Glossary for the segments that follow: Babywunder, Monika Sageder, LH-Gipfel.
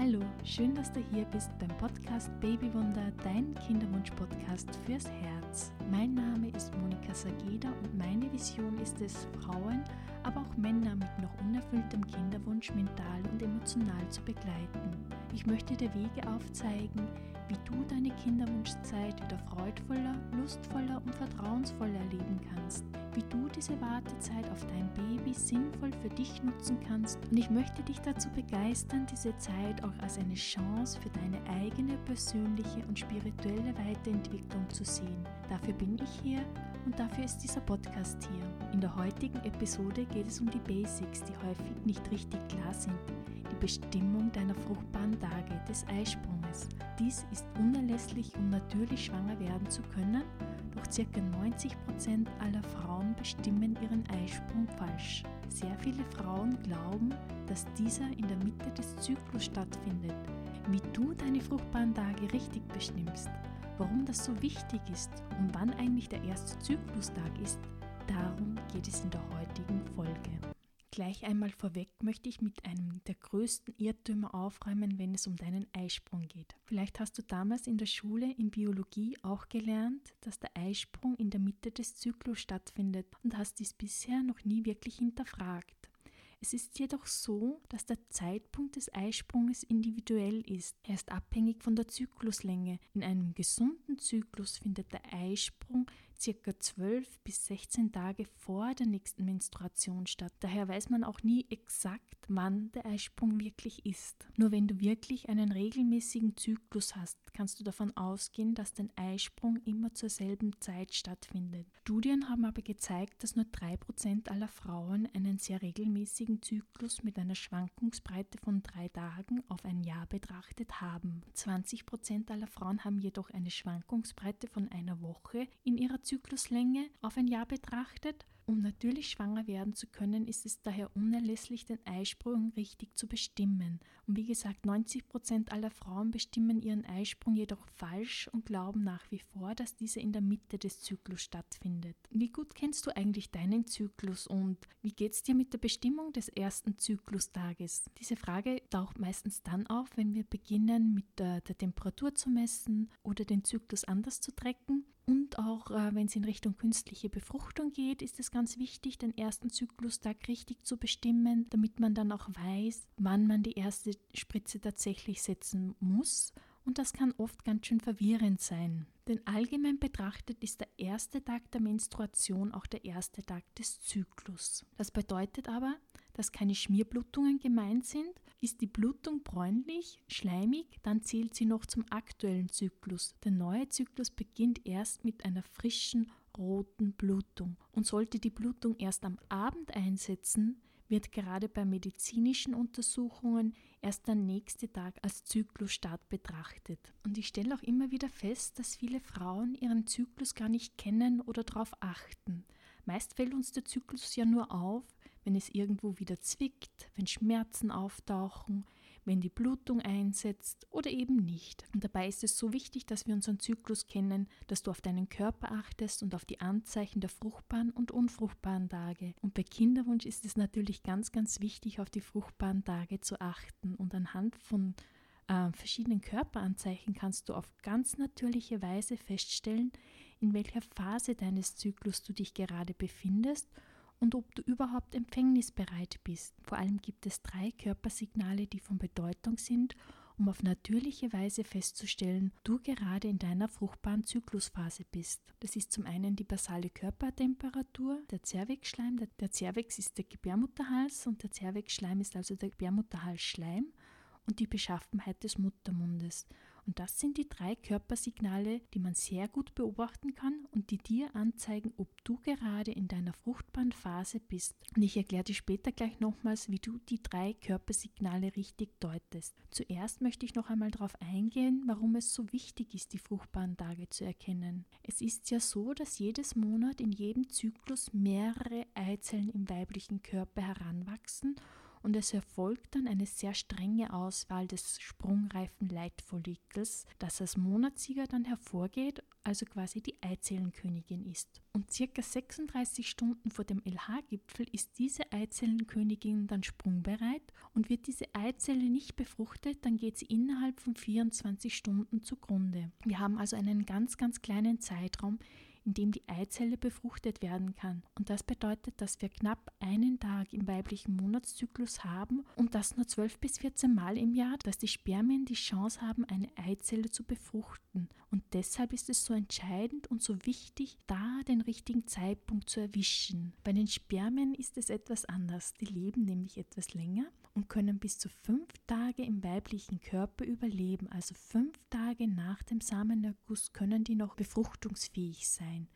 Hallo, schön, dass du hier bist beim Podcast Babywunder, dein Kinderwunsch-Podcast fürs Herz. Mein Name ist Monika Sageder und meine Vision ist es, Frauen, aber auch Männer mit noch unerfülltem Kinderwunsch mental und emotional zu begleiten. Ich möchte dir Wege aufzeigen, wie du deine Kinderwunschzeit wieder freudvoller, lustvoller und vertrauensvoller erleben kannst. Wie du diese Wartezeit auf dein Baby sinnvoll für dich nutzen kannst. Und ich möchte dich dazu begeistern, diese Zeit auch als eine Chance für deine eigene persönliche und spirituelle Weiterentwicklung zu sehen. Dafür bin ich hier und dafür ist dieser Podcast hier. In der heutigen Episode geht es um die Basics, die häufig nicht richtig klar sind. Die Bestimmung deiner fruchtbaren Tage, des Eisprunges. Dies ist unerlässlich, um natürlich schwanger werden zu können. Doch ca. 90% aller Frauen bestimmen ihren Eisprung falsch. Sehr viele Frauen glauben, dass dieser in der Mitte des Zyklus stattfindet. Wie du deine fruchtbaren Tage richtig bestimmst, warum das so wichtig ist und wann eigentlich der erste Zyklustag ist, darum geht es in der heutigen Folge. Gleich einmal vorweg möchte ich mit einem der größten Irrtümer aufräumen, wenn es um deinen Eisprung geht. Vielleicht hast du damals in der Schule in Biologie auch gelernt, dass der Eisprung in der Mitte des Zyklus stattfindet und hast dies bisher noch nie wirklich hinterfragt. Es ist jedoch so, dass der Zeitpunkt des Eisprunges individuell ist. Er ist abhängig von der Zykluslänge. In einem gesunden Zyklus findet der Eisprung ca. 12 bis 16 Tage vor der nächsten Menstruation statt. Daher weiß man auch nie exakt, wann der Eisprung wirklich ist. Nur wenn du wirklich einen regelmäßigen Zyklus hast, kannst du davon ausgehen, dass dein Eisprung immer zur selben Zeit stattfindet. Studien haben aber gezeigt, dass nur 3% aller Frauen einen sehr regelmäßigen Zyklus mit einer Schwankungsbreite von 3 Tagen auf ein Jahr betrachtet haben. 20% aller Frauen haben jedoch eine Schwankungsbreite von einer Woche in ihrer Zykluslänge auf ein Jahr betrachtet. Um natürlich schwanger werden zu können, ist es daher unerlässlich, den Eisprung richtig zu bestimmen. Und wie gesagt, 90% aller Frauen bestimmen ihren Eisprung jedoch falsch und glauben nach wie vor, dass dieser in der Mitte des Zyklus stattfindet. Wie gut kennst du eigentlich deinen Zyklus und wie geht es dir mit der Bestimmung des ersten Zyklustages? Diese Frage taucht meistens dann auf, wenn wir beginnen, mit der Temperatur zu messen oder den Zyklus anders zu tracken. Und auch wenn es in Richtung künstliche Befruchtung geht, ist es ganz wichtig, den ersten Zyklustag richtig zu bestimmen, damit man dann auch weiß, wann man die erste Spritze tatsächlich setzen muss. Und das kann oft ganz schön verwirrend sein. Denn allgemein betrachtet ist der erste Tag der Menstruation auch der erste Tag des Zyklus. Das bedeutet aber, dass keine Schmierblutungen gemeint sind. Ist die Blutung bräunlich, schleimig, dann zählt sie noch zum aktuellen Zyklus. Der neue Zyklus beginnt erst mit einer frischen, roten Blutung. Und sollte die Blutung erst am Abend einsetzen, wird gerade bei medizinischen Untersuchungen erst der nächste Tag als Zyklusstart betrachtet. Und ich stelle auch immer wieder fest, dass viele Frauen ihren Zyklus gar nicht kennen oder darauf achten. Meist fällt uns der Zyklus ja nur auf, wenn es irgendwo wieder zwickt, wenn Schmerzen auftauchen, wenn die Blutung einsetzt oder eben nicht. Und dabei ist es so wichtig, dass wir unseren Zyklus kennen, dass du auf deinen Körper achtest und auf die Anzeichen der fruchtbaren und unfruchtbaren Tage. Und bei Kinderwunsch ist es natürlich ganz, ganz wichtig, auf die fruchtbaren Tage zu achten. Und anhand von verschiedenen Körperanzeichen kannst du auf ganz natürliche Weise feststellen, in welcher Phase deines Zyklus du dich gerade befindest und ob du überhaupt empfängnisbereit bist. Vor allem gibt es 3 Körpersignale, die von Bedeutung sind, um auf natürliche Weise festzustellen, du gerade in deiner fruchtbaren Zyklusphase bist. Das ist zum einen die basale Körpertemperatur, der Zervixschleim. Der Zervix ist der Gebärmutterhals und der Zervixschleim ist also der Gebärmutterhalsschleim und die Beschaffenheit des Muttermundes. Und das sind die 3 Körpersignale, die man sehr gut beobachten kann und die dir anzeigen, ob du gerade in deiner fruchtbaren Phase bist. Und ich erkläre dir später gleich nochmals, wie du die 3 Körpersignale richtig deutest. Zuerst möchte ich noch einmal darauf eingehen, warum es so wichtig ist, die fruchtbaren Tage zu erkennen. Es ist ja so, dass jedes Monat in jedem Zyklus mehrere Eizellen im weiblichen Körper heranwachsen und es erfolgt dann eine sehr strenge Auswahl des sprungreifen Leitfollikels, das als Monatssieger dann hervorgeht, also quasi die Eizellenkönigin ist. Und circa 36 Stunden vor dem LH-Gipfel ist diese Eizellenkönigin dann sprungbereit, und wird diese Eizelle nicht befruchtet, dann geht sie innerhalb von 24 Stunden zugrunde. Wir haben also einen ganz, ganz kleinen Zeitraum, in dem die Eizelle befruchtet werden kann. Und das bedeutet, dass wir knapp einen Tag im weiblichen Monatszyklus haben und das nur 12 bis 14 Mal im Jahr, dass die Spermien die Chance haben, eine Eizelle zu befruchten. Und deshalb ist es so entscheidend und so wichtig, da den richtigen Zeitpunkt zu erwischen. Bei den Spermien ist es etwas anders. Die leben nämlich etwas länger und können bis zu 5 Tage im weiblichen Körper überleben. Also 5 Tage nach dem Samenerguss können die noch befruchtungsfähig sein.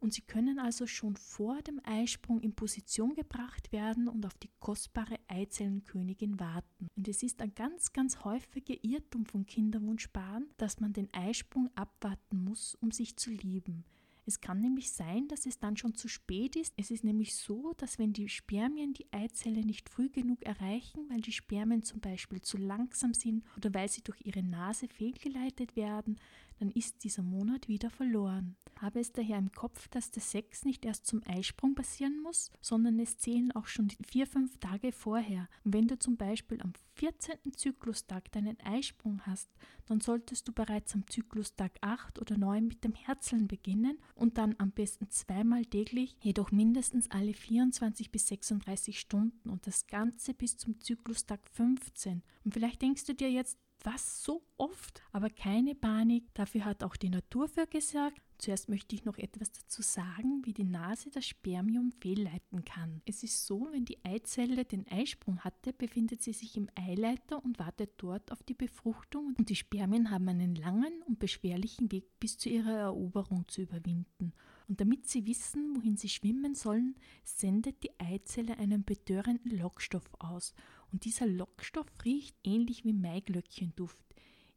Und sie können also schon vor dem Eisprung in Position gebracht werden und auf die kostbare Eizellenkönigin warten. Und es ist ein ganz, ganz häufiger Irrtum von Kinderwunschpaaren, dass man den Eisprung abwarten muss, um sich zu lieben. Es kann nämlich sein, dass es dann schon zu spät ist. Es ist nämlich so, dass wenn die Spermien die Eizelle nicht früh genug erreichen, weil die Spermien zum Beispiel zu langsam sind oder weil sie durch ihre Nase fehlgeleitet werden, dann ist dieser Monat wieder verloren. Habe es daher im Kopf, dass der Sex nicht erst zum Eisprung passieren muss, sondern es zählen auch schon 4-5 Tage vorher. Und wenn du zum Beispiel am 14. Zyklustag deinen Eisprung hast, dann solltest du bereits am Zyklustag 8 oder 9 mit dem Herzeln beginnen und dann am besten 2-mal täglich, jedoch mindestens alle 24 bis 36 Stunden und das Ganze bis zum Zyklustag 15. Und vielleicht denkst du dir jetzt, was, so oft? Aber keine Panik, dafür hat auch die Natur für gesorgt. Zuerst möchte ich noch etwas dazu sagen, wie die Nase das Spermium fehlleiten kann. Es ist so, wenn die Eizelle den Eisprung hatte, befindet sie sich im Eileiter und wartet dort auf die Befruchtung, und die Spermien haben einen langen und beschwerlichen Weg bis zu ihrer Eroberung zu überwinden. Und damit sie wissen, wohin sie schwimmen sollen, sendet die Eizelle einen betörenden Lockstoff aus. Und dieser Lockstoff riecht ähnlich wie Maiglöckchenduft.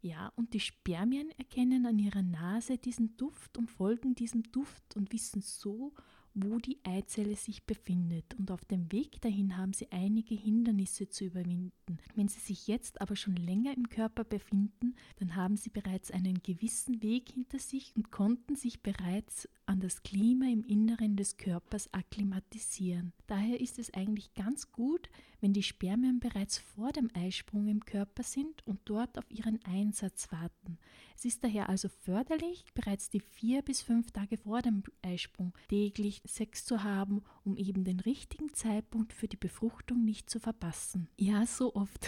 Ja, und die Spermien erkennen an ihrer Nase diesen Duft und folgen diesem Duft und wissen so, wo die Eizelle sich befindet. Und auf dem Weg dahin haben sie einige Hindernisse zu überwinden. Wenn sie sich jetzt aber schon länger im Körper befinden, dann haben sie bereits einen gewissen Weg hinter sich und konnten sich bereits an das Klima im Inneren des Körpers akklimatisieren. Daher ist es eigentlich ganz gut, wenn die Spermien bereits vor dem Eisprung im Körper sind und dort auf ihren Einsatz warten. Es ist daher also förderlich, bereits die 4 bis 5 Tage vor dem Eisprung täglich Sex zu haben, um eben den richtigen Zeitpunkt für die Befruchtung nicht zu verpassen. Ja, so oft.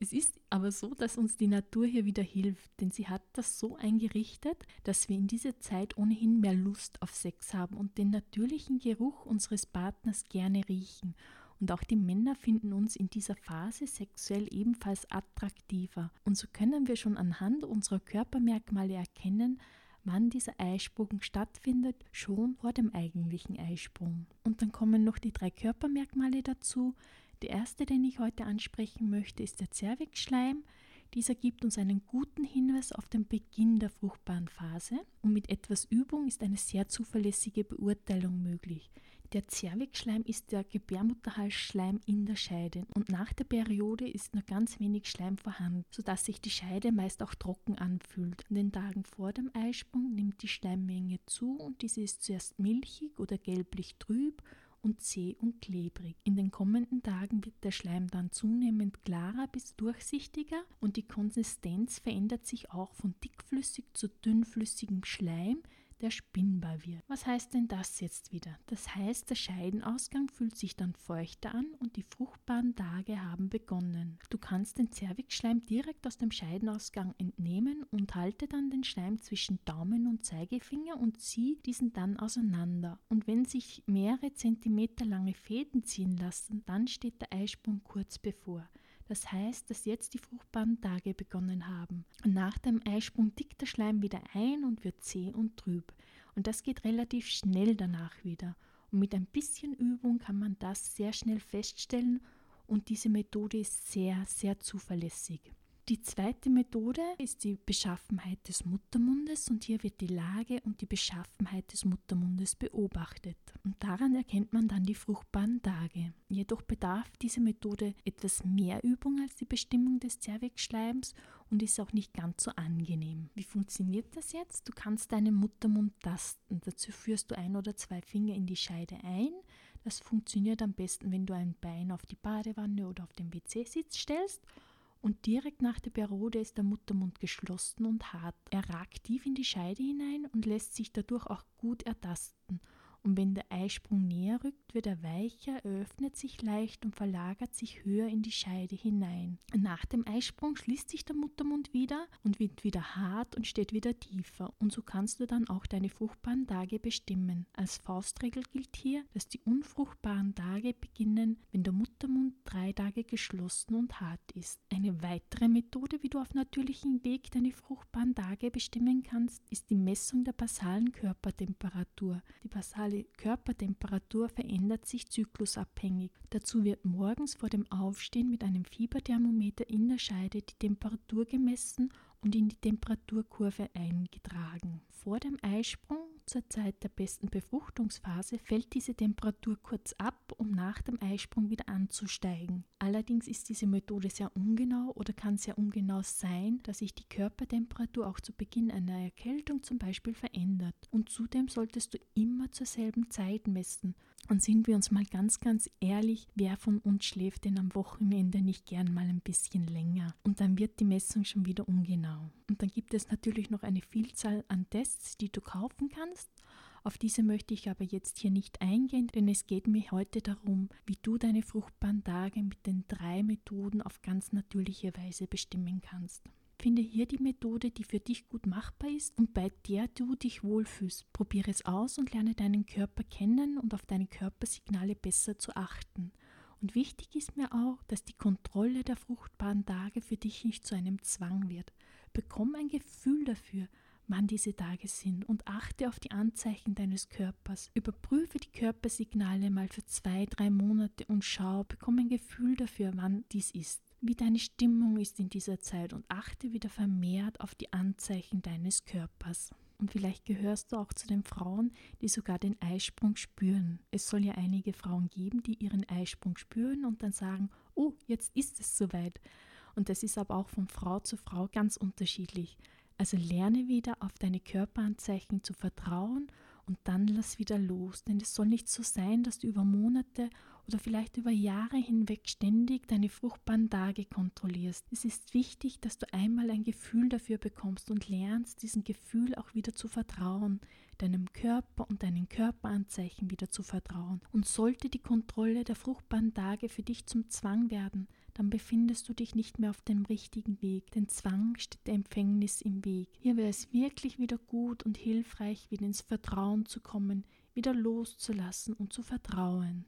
Es ist aber so, dass uns die Natur hier wieder hilft, denn sie hat das so eingerichtet, dass wir in dieser Zeit ohnehin mehr Lust auf Sex haben und den natürlichen Geruch unseres Partners gerne riechen. Und auch die Männer finden uns in dieser Phase sexuell ebenfalls attraktiver. Und so können wir schon anhand unserer Körpermerkmale erkennen, wann dieser Eisprung stattfindet, schon vor dem eigentlichen Eisprung. Und dann kommen noch die 3 Körpermerkmale dazu. Der erste, den ich heute ansprechen möchte, ist der Zervixschleim. Dieser gibt uns einen guten Hinweis auf den Beginn der fruchtbaren Phase, und mit etwas Übung ist eine sehr zuverlässige Beurteilung möglich. Der Zervixschleim ist der Gebärmutterhalsschleim in der Scheide, und nach der Periode ist nur ganz wenig Schleim vorhanden, sodass sich die Scheide meist auch trocken anfühlt. In den Tagen vor dem Eisprung nimmt die Schleimmenge zu, und diese ist zuerst milchig oder gelblich trüb und zäh und klebrig. In den kommenden Tagen wird der Schleim dann zunehmend klarer bis durchsichtiger, und die Konsistenz verändert sich auch von dickflüssig zu dünnflüssigem Schleim, der spinnbar wird. Was heißt denn das jetzt wieder? Das heißt, der Scheidenausgang fühlt sich dann feuchter an und die fruchtbaren Tage haben begonnen. Du kannst den Zervixschleim direkt aus dem Scheidenausgang entnehmen und halte dann den Schleim zwischen Daumen und Zeigefinger und zieh diesen dann auseinander. Und wenn sich mehrere Zentimeter lange Fäden ziehen lassen, dann steht der Eisprung kurz bevor. Das heißt, dass jetzt die fruchtbaren Tage begonnen haben. Und nach dem Eisprung dickt der Schleim wieder ein und wird zäh und trüb. Und das geht relativ schnell danach wieder. Und mit ein bisschen Übung kann man das sehr schnell feststellen, und diese Methode ist sehr, sehr zuverlässig. Die zweite Methode ist die Beschaffenheit des Muttermundes und hier wird die Lage und die Beschaffenheit des Muttermundes beobachtet. Und daran erkennt man dann die fruchtbaren Tage. Jedoch bedarf diese Methode etwas mehr Übung als die Bestimmung des Zervixschleimens und ist auch nicht ganz so angenehm. Wie funktioniert das jetzt? Du kannst deinen Muttermund tasten. Dazu führst du ein oder zwei Finger in die Scheide ein. Das funktioniert am besten, wenn du ein Bein auf die Badewanne oder auf den WC-Sitz stellst. Und direkt nach der Periode ist der Muttermund geschlossen und hart. Er ragt tief in die Scheide hinein und lässt sich dadurch auch gut ertasten. Und wenn der Eisprung näher rückt, wird er weicher, öffnet sich leicht und verlagert sich höher in die Scheide hinein. Nach dem Eisprung schließt sich der Muttermund wieder und wird wieder hart und steht wieder tiefer. Und so kannst du dann auch deine fruchtbaren Tage bestimmen. Als Faustregel gilt hier, dass die unfruchtbaren Tage beginnen, wenn der Muttermund 3 Tage geschlossen und hart ist. Eine weitere Methode, wie du auf natürlichem Weg deine fruchtbaren Tage bestimmen kannst, ist die Messung der basalen Körpertemperatur. Die basale Körpertemperatur verändert sich zyklusabhängig. Dazu wird morgens vor dem Aufstehen mit einem Fieberthermometer in der Scheide die Temperatur gemessen und in die Temperaturkurve eingetragen. Vor dem Eisprung, zur Zeit der besten Befruchtungsphase, fällt diese Temperatur kurz ab, um nach dem Eisprung wieder anzusteigen. Allerdings ist diese Methode sehr ungenau oder kann sehr ungenau sein, da sich die Körpertemperatur auch zu Beginn einer Erkältung zum Beispiel verändert. Und zudem solltest du immer zur selben Zeit messen. Und sind wir uns mal ganz ehrlich, wer von uns schläft denn am Wochenende nicht gern mal ein bisschen länger? Und dann wird die Messung schon wieder ungenau. Und dann gibt es natürlich noch eine Vielzahl an Tests, die du kaufen kannst. Auf diese möchte ich aber jetzt hier nicht eingehen, denn es geht mir heute darum, wie du deine fruchtbaren Tage mit den 3 Methoden auf ganz natürliche Weise bestimmen kannst. Finde hier die Methode, die für dich gut machbar ist und bei der du dich wohlfühlst. Probiere es aus und lerne deinen Körper kennen und auf deine Körpersignale besser zu achten. Und wichtig ist mir auch, dass die Kontrolle der fruchtbaren Tage für dich nicht zu einem Zwang wird. Bekomm ein Gefühl dafür, wann diese Tage sind und achte auf die Anzeichen deines Körpers. Überprüfe die Körpersignale mal für 2-3 Monate und schau, bekomm ein Gefühl dafür, wann dies ist. Wie deine Stimmung ist in dieser Zeit und achte wieder vermehrt auf die Anzeichen deines Körpers. Und vielleicht gehörst du auch zu den Frauen, die sogar den Eisprung spüren. Es soll ja einige Frauen geben, die ihren Eisprung spüren und dann sagen, oh, jetzt ist es soweit. Und das ist aber auch von Frau zu Frau ganz unterschiedlich. Also lerne wieder auf deine Körperanzeichen zu vertrauen und dann lass wieder los. Denn es soll nicht so sein, dass du über Monate oder vielleicht über Jahre hinweg ständig deine fruchtbaren Tage kontrollierst. Es ist wichtig, dass du einmal ein Gefühl dafür bekommst und lernst, diesem Gefühl auch wieder zu vertrauen, deinem Körper und deinen Körperanzeichen wieder zu vertrauen. Und sollte die Kontrolle der fruchtbaren Tage für dich zum Zwang werden, dann befindest du dich nicht mehr auf dem richtigen Weg. Denn Zwang steht der Empfängnis im Weg. Hier wäre es wirklich wieder gut und hilfreich, wieder ins Vertrauen zu kommen, wieder loszulassen und zu vertrauen.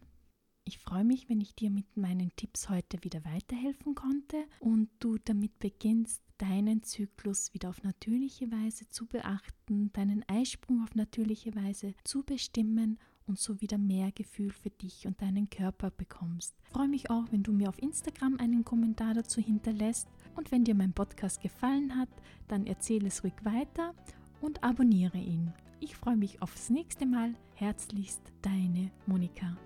Ich freue mich, wenn ich dir mit meinen Tipps heute wieder weiterhelfen konnte und du damit beginnst, deinen Zyklus wieder auf natürliche Weise zu beachten, deinen Eisprung auf natürliche Weise zu bestimmen und so wieder mehr Gefühl für dich und deinen Körper bekommst. Ich freue mich auch, wenn du mir auf Instagram einen Kommentar dazu hinterlässt und wenn dir mein Podcast gefallen hat, dann erzähle es ruhig weiter und abonniere ihn. Ich freue mich aufs nächste Mal. Herzlichst, deine Monika.